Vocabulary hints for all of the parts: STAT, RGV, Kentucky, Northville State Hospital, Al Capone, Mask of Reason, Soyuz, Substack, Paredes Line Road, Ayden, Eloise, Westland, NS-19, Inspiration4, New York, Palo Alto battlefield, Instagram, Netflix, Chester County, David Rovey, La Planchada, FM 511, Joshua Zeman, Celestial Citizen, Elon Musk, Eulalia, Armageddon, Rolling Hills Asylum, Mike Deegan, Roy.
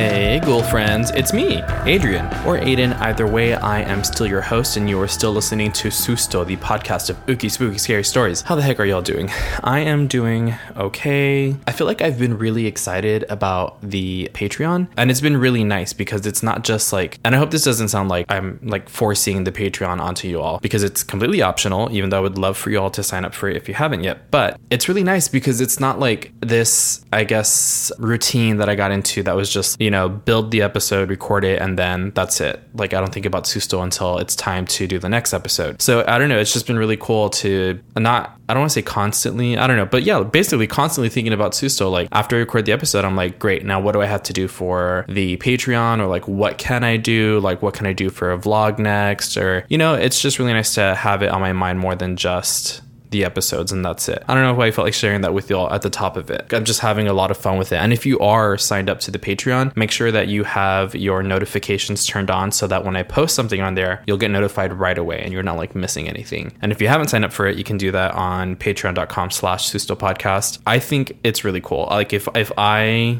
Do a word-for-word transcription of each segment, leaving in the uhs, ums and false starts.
Hey, ghoul friends, it's me, Adrian, or Ayden. Either way, I am still your host, and you are still listening to Susto, the podcast of ooky, spooky, scary stories. How the heck are y'all doing? I am doing okay. I feel like I've been really excited about the Patreon, and it's been really nice because it's not just like, and I hope this doesn't sound like I'm like forcing the Patreon onto you all, because it's completely optional, even though I would love for you all to sign up for it if you haven't yet. But it's really nice because it's not like this, I guess, routine that I got into that was just, you know, build the episode, record it, and then that's it. Like, I don't think about Susto until it's time to do the next episode. So I don't know. It's just been really cool to not, I don't want to say constantly, I don't know. But yeah, basically constantly thinking about Susto. Like, after I record the episode, I'm like, great, now what do I have to do for the Patreon? Or like, what can I do? Like, what can I do for a vlog next? Or, you know, it's just really nice to have it on my mind more than just the episodes, and that's it. I don't know why I felt like sharing that with y'all at the top of it. I'm just having a lot of fun with it. And if you are signed up to the Patreon, make sure that you have your notifications turned on so that when I post something on there, you'll get notified right away and you're not like missing anything. And if you haven't signed up for it, you can do that on patreon.com slash Susto podcast. I think it's really cool. Like, if, if I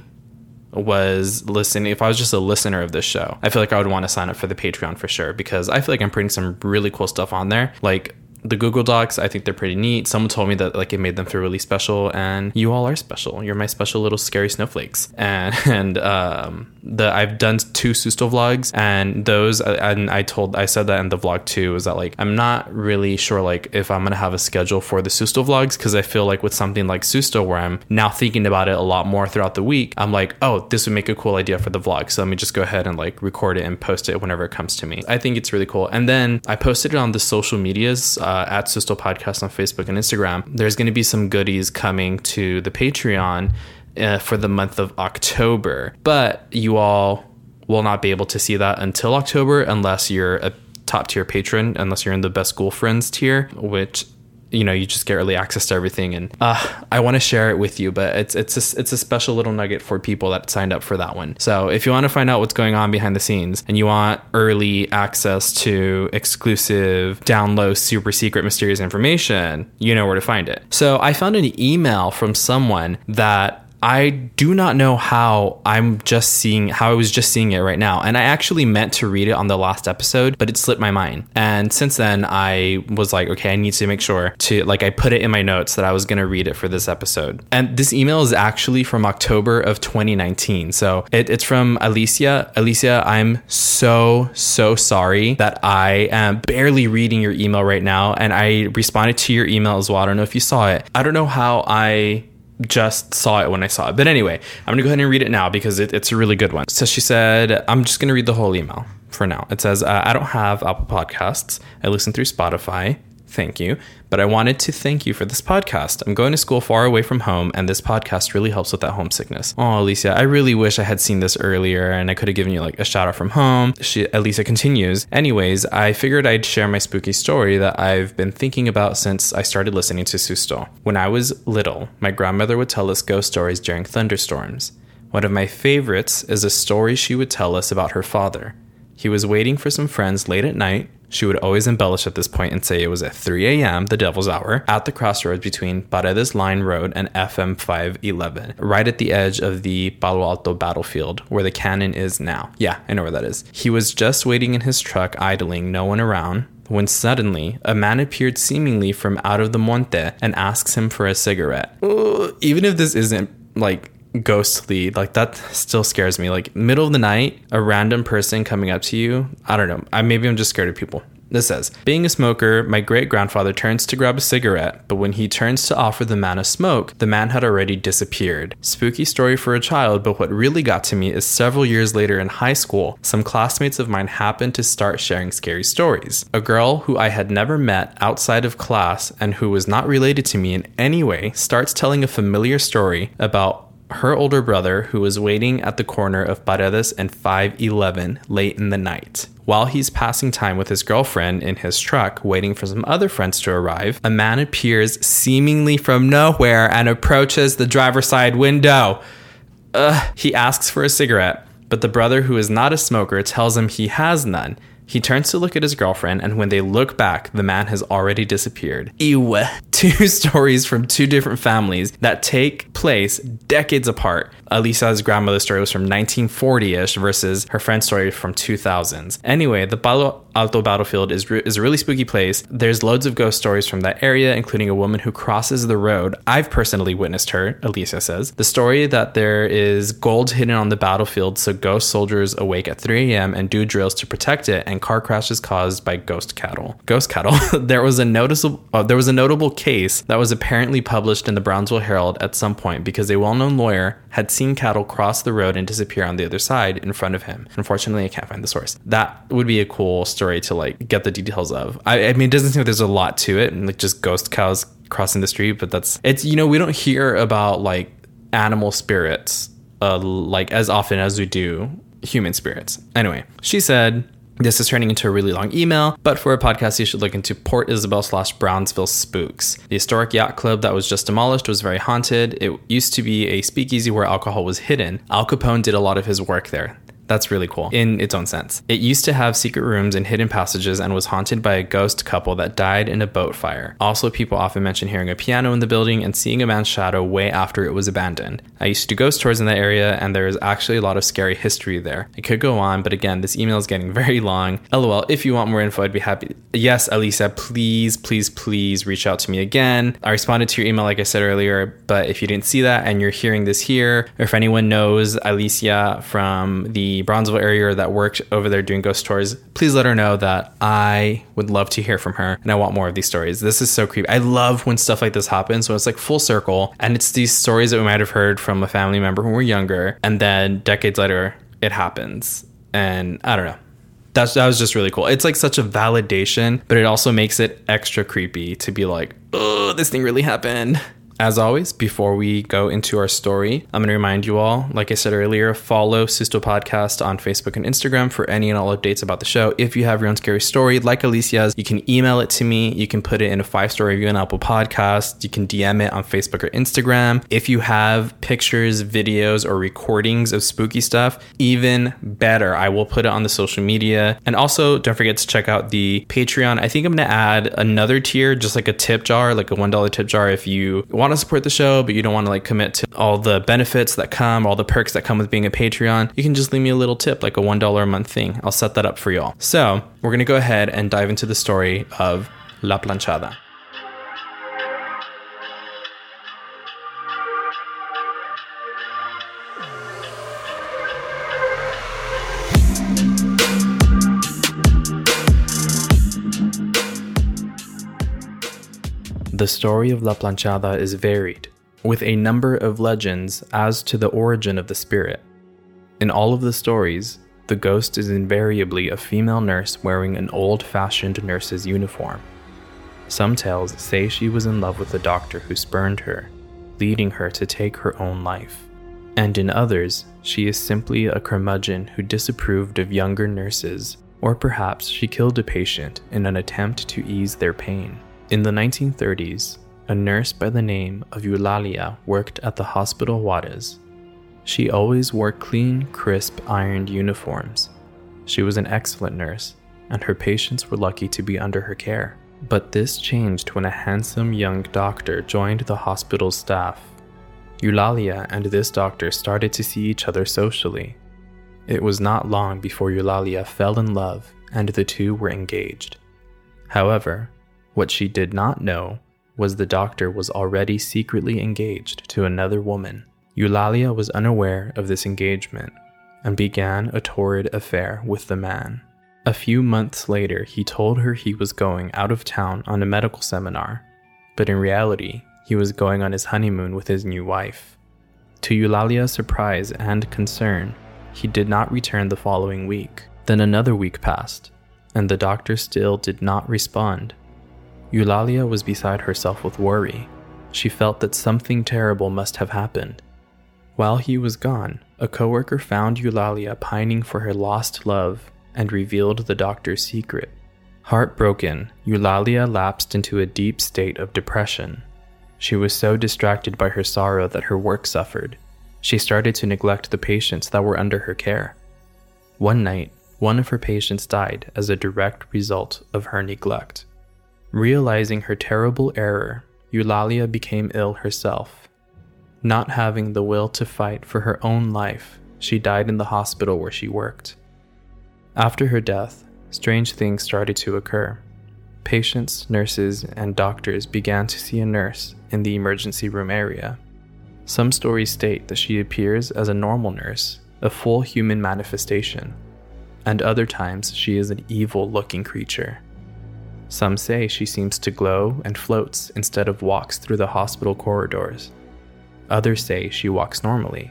was listening, if I was just a listener of this show, I feel like I would want to sign up for the Patreon for sure, because I feel like I'm putting some really cool stuff on there. Like, the Google Docs, I think they're pretty neat. Someone told me that like it made them feel really special, and you all are special. You're my special little scary snowflakes. And and um, the I've done two Susto vlogs, and those and I told I said that in the vlog too, is that like I'm not really sure like if I'm gonna have a schedule for the Susto vlogs, because I feel like with something like Susto where I'm now thinking about it a lot more throughout the week, I'm like, oh, this would make a cool idea for the vlog. So let me just go ahead and like record it and post it whenever it comes to me. I think it's really cool. And then I posted it on the social medias. Uh, Uh, at Susto Podcast on Facebook and Instagram. There's going to be some goodies coming to the Patreon uh, for the month of October, but you all will not be able to see that until October unless you're a top tier patron, unless you're in the best school friends tier, which, you know, you just get early access to everything. And uh, I want to share it with you, but it's it's a, it's a special little nugget for people that signed up for that one. So if you want to find out what's going on behind the scenes and you want early access to exclusive, down low, super secret, mysterious information, you know where to find it. So I found an email from someone that I do not know how I'm just seeing, how I was just seeing it right now. And I actually meant to read it on the last episode, but it slipped my mind. And since then I was like, okay, I need to make sure to like, I put it in my notes that I was going to read it for this episode. And this email is actually from October of twenty nineteen. So it, it's from Alicia. Alicia, I'm so, so sorry that I am barely reading your email right now. And I responded to your email as well. I don't know if you saw it. I don't know how I just saw it when I saw it. But anyway, I'm gonna go ahead and read it now because it, it's a really good one. So she said, I'm just gonna read the whole email for now. It says, uh, I don't have Apple Podcasts. I listen through Spotify. Thank you. But I wanted to thank you for this podcast. I'm going to school far away from home, and this podcast really helps with that homesickness. Oh, Alicia, I really wish I had seen this earlier and I could have given you like a shout out from home. She, Alicia continues. Anyways, I figured I'd share my spooky story that I've been thinking about since I started listening to Susto. When I was little, my grandmother would tell us ghost stories during thunderstorms. One of my favorites is a story she would tell us about her father. He was waiting for some friends late at night. She would always embellish at this point and say it was at three a.m., the devil's hour, at the crossroads between Paredes Line Road and F M five eleven, right at the edge of the Palo Alto battlefield, where the cannon is now. Yeah, I know where that is. He was just waiting in his truck, idling, no one around, when suddenly, a man appeared seemingly from out of the monte and asks him for a cigarette. Ooh, even if this isn't, like, ghostly, like that still scares me. Like, middle of the night, a random person coming up to you. I don't know. I maybe I'm just scared of people. This says, being a smoker, my great-grandfather turns to grab a cigarette, but when he turns to offer the man a smoke, the man had already disappeared. Spooky story for a child, but what really got to me is several years later in high school, some classmates of mine happened to start sharing scary stories. A girl who I had never met outside of class and who was not related to me in any way starts telling a familiar story about her older brother who was waiting at the corner of Paredes and five eleven late in the night. While he's passing time with his girlfriend in his truck, waiting for some other friends to arrive, a man appears seemingly from nowhere and approaches the driver's side window. Ugh. He asks for a cigarette, but the brother, who is not a smoker, tells him he has none. He turns to look at his girlfriend, and when they look back, the man has already disappeared. Ew. Two stories from two different families that take place decades apart. Alisa's grandmother's story was from nineteen forty-ish versus her friend's story from two thousands. Anyway, the Palo Alto battlefield is, re- is a really spooky place. There's loads of ghost stories from that area, including a woman who crosses the road. I've personally witnessed her, Alicia says. The story that there is gold hidden on the battlefield, so ghost soldiers awake at three a.m. and do drills to protect it, and car crashes caused by ghost cattle. Ghost cattle? There was a noticeable, uh, there was a notable case that was apparently published in the Brownsville Herald at some point because a well-known lawyer had seen cattle cross the road and disappear on the other side in front of him. Unfortunately, I can't find the source. That would be a cool story to like get the details of. I, I mean, it doesn't seem like there's a lot to it, and like just ghost cows crossing the street, but that's, it's, you know, we don't hear about like animal spirits uh, like as often as we do human spirits. Anyway, she said, this is turning into a really long email, but for a podcast, you should look into Port Isabel slash Brownsville Spooks. The historic yacht club that was just demolished was very haunted. It used to be a speakeasy where alcohol was hidden. Al Capone did a lot of his work there. That's really cool in its own sense. It used to have secret rooms and hidden passages and was haunted by a ghost couple that died in a boat fire. Also, people often mention hearing a piano in the building and seeing a man's shadow way after it was abandoned. I used to do ghost tours in that area, and there is actually a lot of scary history there. I could go on, but again, this email is getting very long. LOL, if you want more info, I'd be happy. Yes, Alicia, please, please, please reach out to me again. I responded to your email, like I said earlier, but if you didn't see that and you're hearing this here, or if anyone knows Alicia from the Brownsville area that worked over there doing ghost tours, please let her know that I would love to hear from her, and I want more of these stories. This is so creepy. I love when stuff like this happens, when it's like full circle, and it's these stories that we might have heard from a family member when we were younger, and then decades later it happens. And I don't know, that's, that was just really cool. It's like such a validation, but it also makes it extra creepy to be like, oh, this thing really happened. As always, before we go into our story, I'm going to remind you all, like I said earlier, follow Susto Podcast on Facebook and Instagram for any and all updates about the show. If you have your own scary story, like Alicia's, you can email it to me. You can put it in a five-star review on Apple Podcasts. You can D M it on Facebook or Instagram. If you have pictures, videos, or recordings of spooky stuff, even better. I will put it on the social media. And also, don't forget to check out the Patreon. I think I'm going to add another tier, just like a tip jar, like a one dollar tip jar if you want to support the show but you don't want to like commit to all the benefits that come, all the perks that come with being a Patreon. You can just leave me a little tip, like a one dollar a month thing. I'll set that up for y'all. So we're going to go ahead and dive into the story of La Planchada. The story of La Planchada is varied, with a number of legends as to the origin of the spirit. In all of the stories, the ghost is invariably a female nurse wearing an old-fashioned nurse's uniform. Some tales say she was in love with a doctor who spurned her, leading her to take her own life. And in others, she is simply a curmudgeon who disapproved of younger nurses, or perhaps she killed a patient in an attempt to ease their pain. In the nineteen thirties, a nurse by the name of Eulalia worked at the Hospital Juarez. She always wore clean, crisp, ironed uniforms. She was an excellent nurse, and her patients were lucky to be under her care. But this changed when a handsome young doctor joined the hospital's staff. Eulalia and this doctor started to see each other socially. It was not long before Eulalia fell in love, and the two were engaged. However, what she did not know was the doctor was already secretly engaged to another woman. Eulalia was unaware of this engagement and began a torrid affair with the man. A few months later, he told her he was going out of town on a medical seminar, but in reality, he was going on his honeymoon with his new wife. To Eulalia's surprise and concern, he did not return the following week. Then another week passed, and the doctor still did not respond. Eulalia was beside herself with worry. She felt that something terrible must have happened. While he was gone, a coworker found Eulalia pining for her lost love and revealed the doctor's secret. Heartbroken, Eulalia lapsed into a deep state of depression. She was so distracted by her sorrow that her work suffered. She started to neglect the patients that were under her care. One night, one of her patients died as a direct result of her neglect. Realizing her terrible error, Eulalia became ill herself. Not having the will to fight for her own life, she died in the hospital where she worked. After her death, strange things started to occur. Patients, nurses, and doctors began to see a nurse in the emergency room area. Some stories state that she appears as a normal nurse, a full human manifestation, and other times she is an evil-looking creature. Some say she seems to glow and floats instead of walks through the hospital corridors. Others say she walks normally,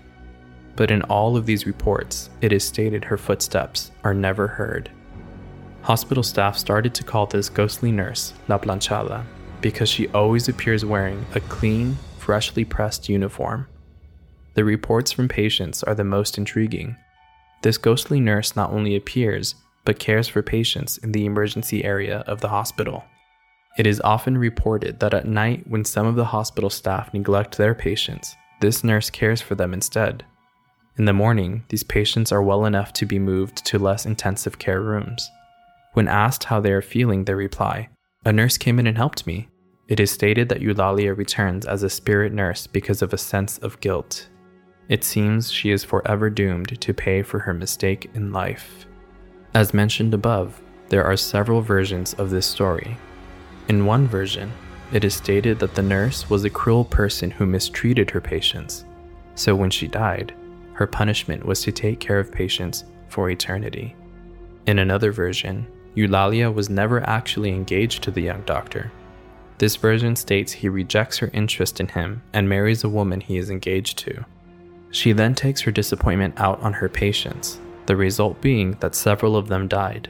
but in all of these reports, it is stated her footsteps are never heard. Hospital staff started to call this ghostly nurse La Planchada because she always appears wearing a clean, freshly pressed uniform. The reports from patients are the most intriguing. This ghostly nurse not only appears, but cares for patients in the emergency area of the hospital. It is often reported that at night when some of the hospital staff neglect their patients, this nurse cares for them instead. In the morning, these patients are well enough to be moved to less intensive care rooms. When asked how they are feeling, they reply, "A nurse came in and helped me." It is stated that Eulalia returns as a spirit nurse because of a sense of guilt. It seems she is forever doomed to pay for her mistake in life. As mentioned above, there are several versions of this story. In one version, it is stated that the nurse was a cruel person who mistreated her patients, so when she died, her punishment was to take care of patients for eternity. In another version, Eulalia was never actually engaged to the young doctor. This version states he rejects her interest in him and marries a woman he is engaged to. She then takes her disappointment out on her patients, the result being that several of them died.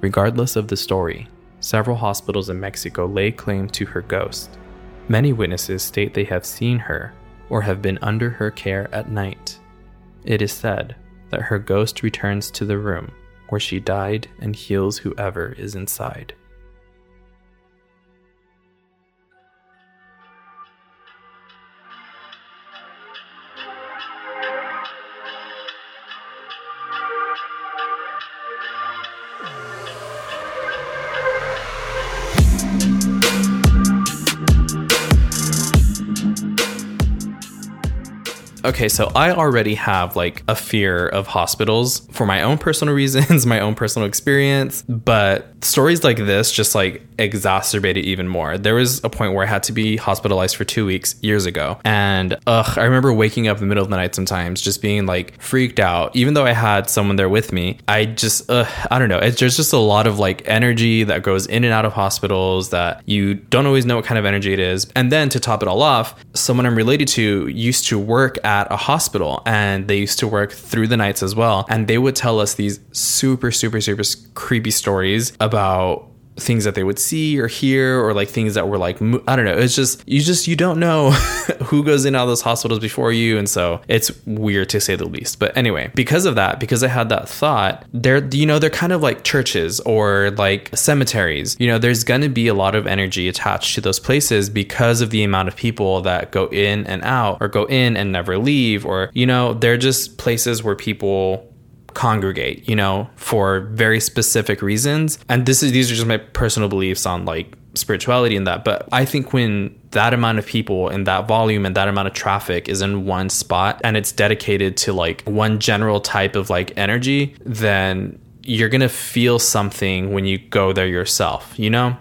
Regardless of the story, several hospitals in Mexico lay claim to her ghost. Many witnesses state they have seen her or have been under her care at night. It is said that her ghost returns to the room where she died and heals whoever is inside. Okay, so I already have like a fear of hospitals for my own personal reasons, my own personal experience, but stories like this just like exacerbate it even more. There was a point where I had to be hospitalized for two weeks years ago. And ugh, I remember waking up in the middle of the night sometimes just being like freaked out, even though I had someone there with me. I just, ugh, I don't know. It's, there's just a lot of like energy that goes in and out of hospitals that you don't always know what kind of energy it is. And then to top it all off, someone I'm related to used to work at at a hospital, and they used to work through the nights as well, and they would tell us these super super super creepy stories about things that they would see or hear, or like things that were like, I don't know, it's just you just you don't know who goes in all those hospitals before you, and so it's weird to say the least. But anyway, because of that, because I had that thought, they're, you know, they're kind of like churches or like cemeteries, you know, there's going to be a lot of energy attached to those places because of the amount of people that go in and out, or go in and never leave, or, you know, they're just places where people congregate, you know, for very specific reasons. And this is these are just my personal beliefs on like spirituality and that, but I think when that amount of people and that volume and that amount of traffic is in one spot and it's dedicated to like one general type of like energy, then you're gonna feel something when you go there yourself, you know.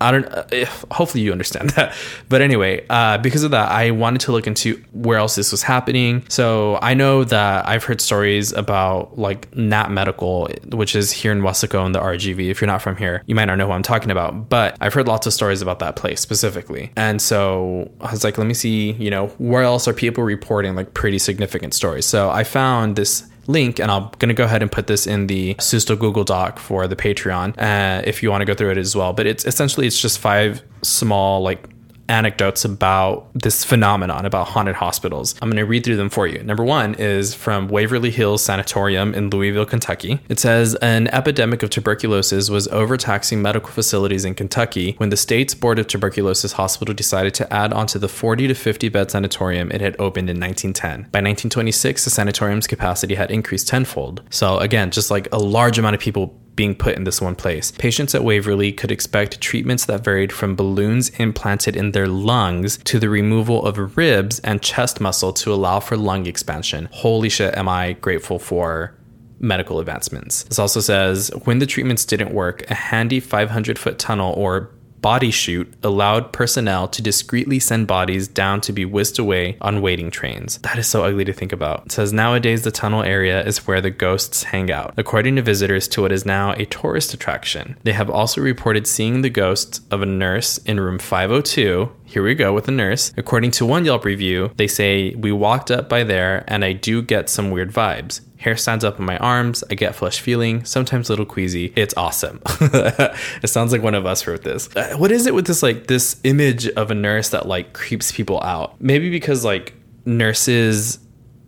I don't if hopefully you understand that. But anyway, uh, because of that, I wanted to look into where else this was happening. So I know that I've heard stories about like Nat Medical, which is here in Wasico in the R G V. If you're not from here, you might not know who I'm talking about, but I've heard lots of stories about that place specifically. And so I was like, let me see, you know, where else are people reporting like pretty significant stories? So I found this link, and I'm going to go ahead and put this in the Susto Google Doc for the Patreon uh, if you want to go through it as well. But it's essentially, it's just five small like anecdotes about this phenomenon, about haunted hospitals. I'm going to read through them for you. Number one is from Waverly Hills Sanatorium in Louisville, Kentucky. It says, an epidemic of tuberculosis was overtaxing medical facilities in Kentucky when the state's Board of Tuberculosis Hospital decided to add onto the forty to fifty bed sanatorium it had opened in nineteen ten. By nineteen twenty-six, the sanatorium's capacity had increased tenfold. So again, just like a large amount of people being put in this one place. Patients at Waverly could expect treatments that varied from balloons implanted in their lungs to the removal of ribs and chest muscle to allow for lung expansion. Holy shit, am I grateful for medical advancements. This also says, when the treatments didn't work, a handy five hundred foot tunnel or body chute allowed personnel to discreetly send bodies down to be whisked away on waiting trains. That is so ugly to think about. It says, nowadays the tunnel area is where the ghosts hang out, according to visitors to what is now a tourist attraction. They have also reported seeing the ghosts of a nurse in room five oh two. Here we go with the nurse. According to one Yelp review, they say, we walked up by there and I do get some weird vibes. Hair stands up in my arms. I get flush feeling, sometimes a little queasy. It's awesome. It sounds like one of us wrote this. Uh, what is it with this, like, this image of a nurse that, like, creeps people out? Maybe because, like, nurses'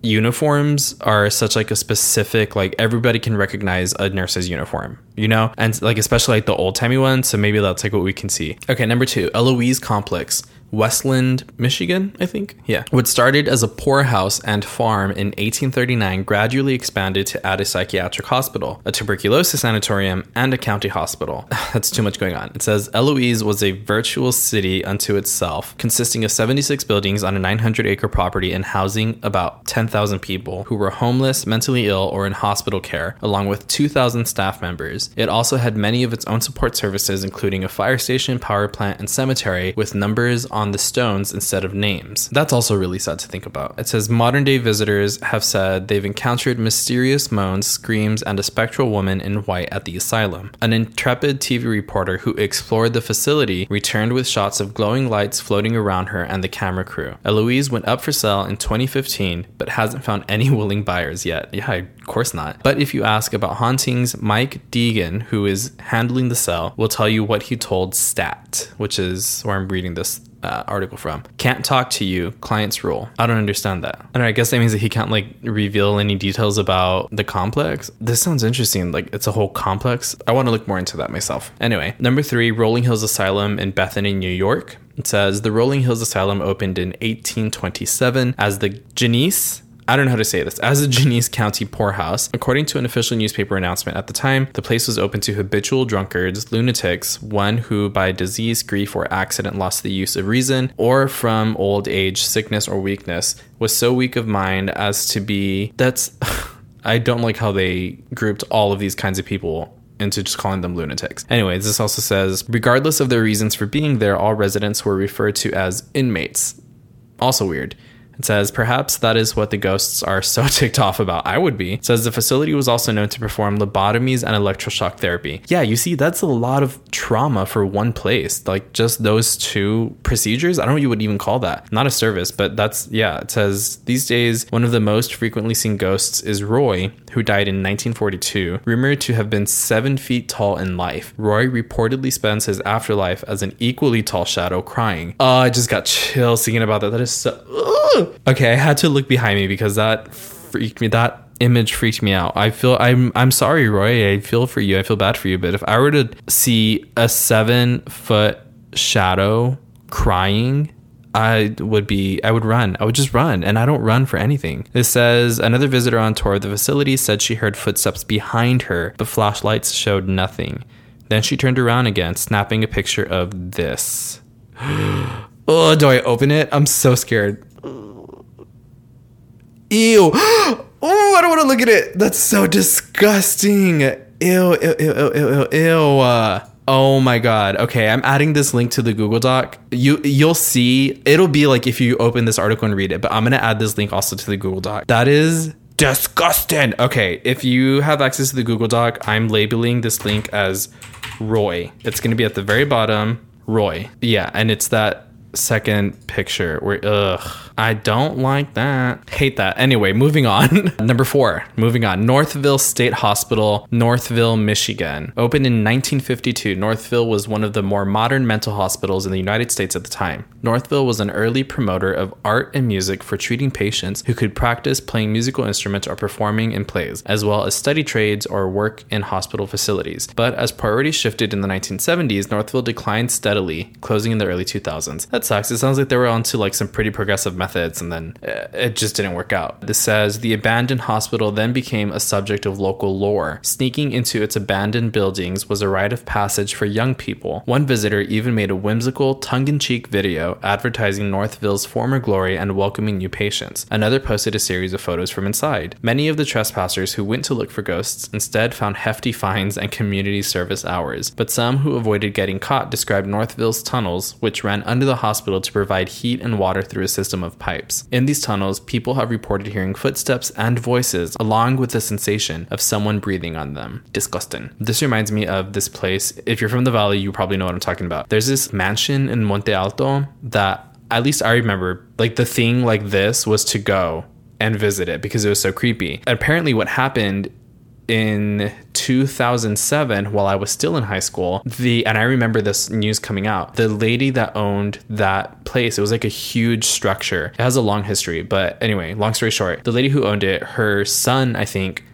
uniforms are such, like, a specific, like, everybody can recognize a nurse's uniform, you know? And, like, especially, like, the old-timey one. So maybe that's, like, what we can see. Okay, number two, Eloise complex. Westland, Michigan, I think. Yeah. What started as a poorhouse and farm in eighteen thirty-nine gradually expanded to add a psychiatric hospital, a tuberculosis sanatorium, and a county hospital. That's too much going on. It says, Eloise was a virtual city unto itself, consisting of seventy-six buildings on a nine hundred acre property and housing about ten thousand people who were homeless, mentally ill, or in hospital care, along with two thousand staff members. It also had many of its own support services, including a fire station, power plant, and cemetery, with numbers on on the stones instead of names. That's also really sad to think about. It says modern day visitors have said they've encountered mysterious moans, screams, and a spectral woman in white at the asylum. An intrepid T V reporter who explored the facility returned with shots of glowing lights floating around her and the camera crew. Eloise went up for sale in twenty fifteen, but hasn't found any willing buyers yet. Yeah, of course not. But if you ask about hauntings, Mike Deegan, who is handling the sale, will tell you what he told STAT, which is where I'm reading this Uh, article from. Can't talk to you, client's rule. I don't understand that. And I guess that means that he can't, like, reveal any details about the complex. This sounds interesting. Like, it's a whole complex. I want to look more into that myself. Anyway, number three, Rolling Hills Asylum in Bethany, New York. It says the Rolling Hills Asylum opened in eighteen twenty-seven as the Genesee. I don't know how to say this, as a Genesee County poorhouse. According to an official newspaper announcement at the time, the place was open to habitual drunkards, lunatics, one who by disease, grief, or accident lost the use of reason, or from old age, sickness, or weakness, was so weak of mind as to be... That's... I don't like how they grouped all of these kinds of people into just calling them lunatics. Anyways, this also says, regardless of their reasons for being there, all residents were referred to as inmates. Also weird. It says, perhaps that is what the ghosts are so ticked off about. I would be. It says the facility was also known to perform lobotomies and electroshock therapy. Yeah, you see, that's a lot of trauma for one place. Like, just those two procedures? I don't know what you would even call that. Not a service, but that's, yeah. It says, these days, one of the most frequently seen ghosts is Roy, who died in nineteen forty-two, rumored to have been seven feet tall in life. Roy reportedly spends his afterlife as an equally tall shadow crying. Oh, I just got chills thinking about that. That is so... Ugh! Okay, I had to look behind me because that freaked me. That image freaked me out. I feel I'm I'm sorry, Roy. I feel for you. I feel bad for you. But if I were to see a seven foot shadow crying, I would be, I would run. I would just run, and I don't run for anything. This says another visitor on tour of the facility said she heard footsteps behind her, but flashlights showed nothing. Then she turned around again, snapping a picture of this. Oh, do I open it? I'm so scared. Ew. Oh, I don't want to look at it. That's so disgusting. Ew, ew, ew, ew, ew, ew. Uh, oh my God. Okay, I'm adding this link to the Google Doc. You, you'll see. It'll be like if you open this article and read it, but I'm going to add this link also to the Google Doc. That is disgusting. Okay, if you have access to the Google Doc, I'm labeling this link as Roy. It's going to be at the very bottom. Roy. Yeah, and it's that second picture where ugh I don't like that. Hate that. Anyway, moving on. Number four, moving on. Northville State Hospital, Northville, Michigan. Opened in nineteen fifty-two, Northville was one of the more modern mental hospitals in the United States at the time. Northville was an early promoter of art and music for treating patients who could practice playing musical instruments or performing in plays, as well as study trades or work in hospital facilities. But as priorities shifted in the nineteen seventies, Northville declined steadily, closing in the early two thousands. That's sucks. It sounds like they were onto like some pretty progressive methods, and then it just didn't work out. This says the abandoned hospital then became a subject of local lore. Sneaking into its abandoned buildings was a rite of passage for young people. One visitor even made a whimsical, tongue-in-cheek video advertising Northville's former glory and welcoming new patients. Another posted a series of photos from inside. Many of the trespassers who went to look for ghosts instead found hefty fines and community service hours, but some who avoided getting caught described Northville's tunnels, which ran under the hospital to provide heat and water through a system of pipes. In these tunnels, people have reported hearing footsteps and voices, along with the sensation of someone breathing on them. Disgusting. This reminds me of this place. If you're from the Valley, you probably know what I'm talking about. There's this mansion in Monte Alto that, at least I remember, like the thing like this was to go and visit it because it was so creepy. Apparently what happened in two thousand seven, while I was still in high school, the and I remember this news coming out, the lady that owned that place, it was like a huge structure. It has a long history, but anyway, long story short, the lady who owned it, her son, I think,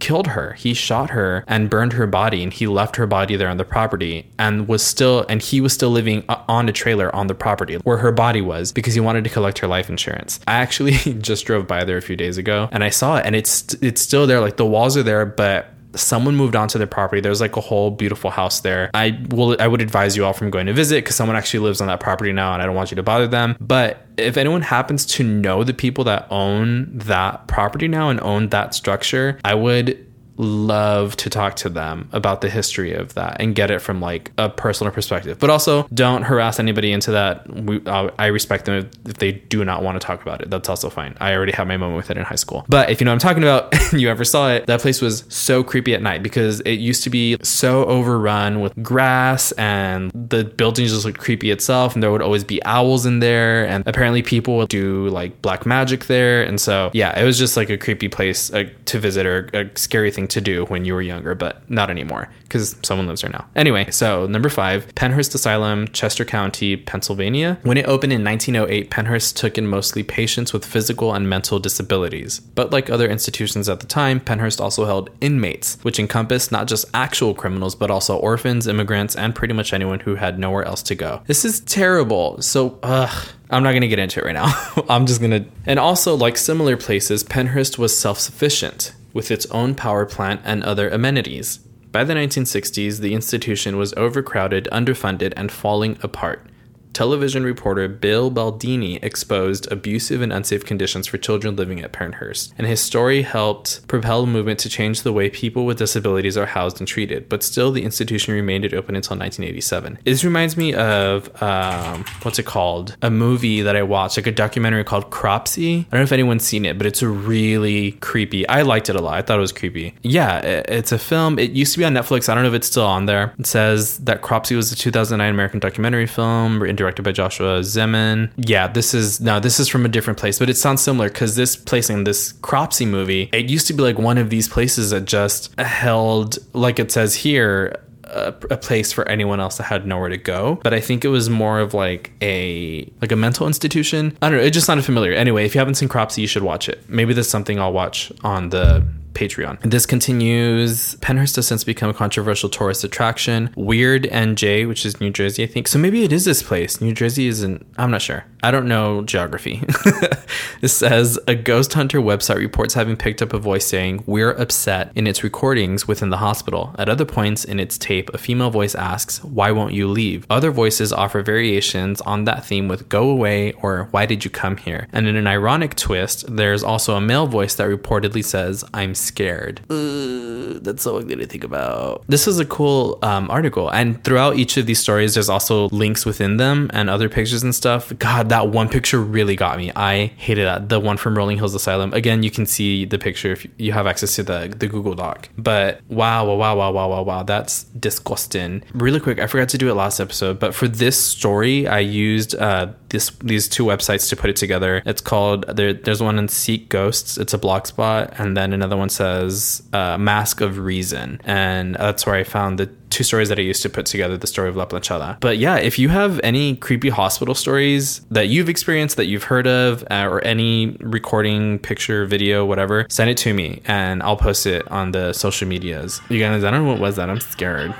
killed her. He shot her and burned her body, and he left her body there on the property, and was still and he was still living on a trailer on the property where her body was, because he wanted to collect her life insurance. I actually just drove by there a few days ago and I saw it, and it's it's still there. Like the walls are there, but someone moved onto the property. There's like a whole beautiful house there. I will I would advise you all from going to visit, because someone actually lives on that property now and I don't want you to bother them. But if anyone happens to know the people that own that property now and own that structure, I would love to talk to them about the history of that and get it from like a personal perspective. But also, don't harass anybody into that. We, uh, I respect them if, if they do not want to talk about it. That's also fine. I already had my moment with it in high school. But if you know what I'm talking about, you ever saw it, that place was so creepy at night because it used to be so overrun with grass and the buildings just looked creepy itself, and there would always be owls in there, and apparently people would do like black magic there. And so yeah, it was just like a creepy place uh, to visit, or a scary thing to do when you were younger, but not anymore because someone lives there now. Anyway, so number five, Penhurst Asylum, Chester County, Pennsylvania. When it opened in nineteen oh eight, Penhurst took in mostly patients with physical and mental disabilities. But like other institutions at the time, Penhurst also held inmates, which encompassed not just actual criminals, but also orphans, immigrants, and pretty much anyone who had nowhere else to go. This is terrible. So, ugh. I'm not going to get into it right now. I'm just going to... And also, like similar places, Penhurst was self-sufficient with its own power plant and other amenities. By the nineteen sixties, the institution was overcrowded, underfunded, and falling apart. Television reporter Bill Baldini exposed abusive and unsafe conditions for children living at Penhurst, and his story helped propel a movement to change the way people with disabilities are housed and treated, but still the institution remained open until nineteen eighty-seven. This reminds me of, um, what's it called? A movie that I watched, like a documentary called Cropsey. I don't know if anyone's seen it, but it's a really creepy. I liked it a lot. I thought it was creepy. Yeah, it's a film. It used to be on Netflix. I don't know if it's still on there. It says that Cropsey was a two thousand nine American documentary film directed by Joshua Zeman. Yeah, this is, no, this is from a different place, but it sounds similar because this place in this Cropsey movie, it used to be like one of these places that just held, like it says here, a, a place for anyone else that had nowhere to go. But I think it was more of like a, like a mental institution. I don't know. It just sounded familiar. Anyway, if you haven't seen Cropsey, you should watch it. Maybe there's something I'll watch on the Patreon. And this continues. Penhurst has since become a controversial tourist attraction. Weird N J, which is New Jersey, I think. So maybe it is this place. New Jersey isn't, I'm not sure. I don't know geography. It says a ghost hunter website reports having picked up a voice saying, "We're upset" in its recordings within the hospital. At other points in its tape, a female voice asks, "Why won't you leave?" Other voices offer variations on that theme with "Go away" or "Why did you come here?" And in an ironic twist, there's also a male voice that reportedly says, "I'm scared." Uh, that's so ugly to think about. This is a cool um, article, and throughout each of these stories there's also links within them and other pictures and stuff. God, that one picture really got me. I hated that, the one from Rolling Hills Asylum. Again, you can see the picture if you have access to the, the Google Doc. But wow, wow, wow, wow, wow, wow, wow, that's disgusting. Really quick, I forgot to do it last episode, but for this story I used uh, this these two websites to put it together. It's called, there, there's one on Seek Ghosts, it's a blog spot, and then another one says uh, Mask of Reason, and that's where I found the two stories that I used to put together the story of La Planchada. But yeah, if you have any creepy hospital stories that you've experienced, that you've heard of, uh, or any recording, picture, video, whatever, send it to me and I'll post it on the social medias. You guys, I don't know what was that. I'm scared.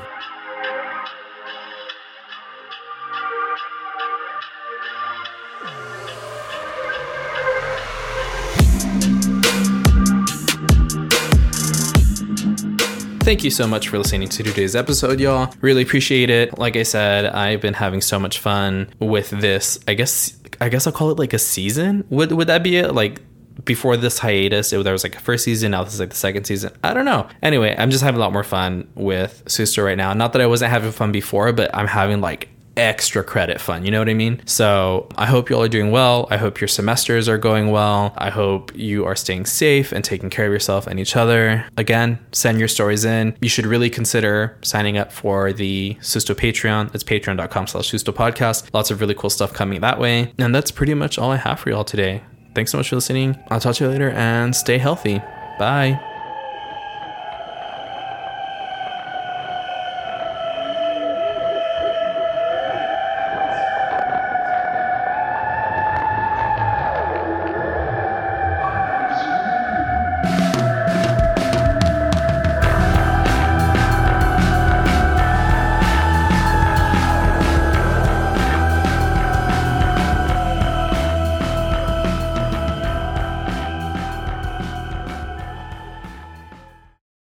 Thank you so much for listening to today's episode, y'all. Really appreciate it. Like I said, I've been having so much fun with this. I guess I guess I'll call it like a season. Would would that be it? Like before this hiatus, it, there was like a first season. Now this is like the second season. I don't know. Anyway, I'm just having a lot more fun with Susto right now. Not that I wasn't having fun before, but I'm having like extra credit fun. You know what I mean? So I hope you all are doing well. I hope your semesters are going well. I hope you are staying safe and taking care of yourself and each other. Again, send your stories in. You should really consider signing up for the Susto Patreon. It's patreon.com slash Susto podcast. Lots of really cool stuff coming that way. And that's pretty much all I have for y'all today. Thanks so much for listening. I'll talk to you later and stay healthy. Bye.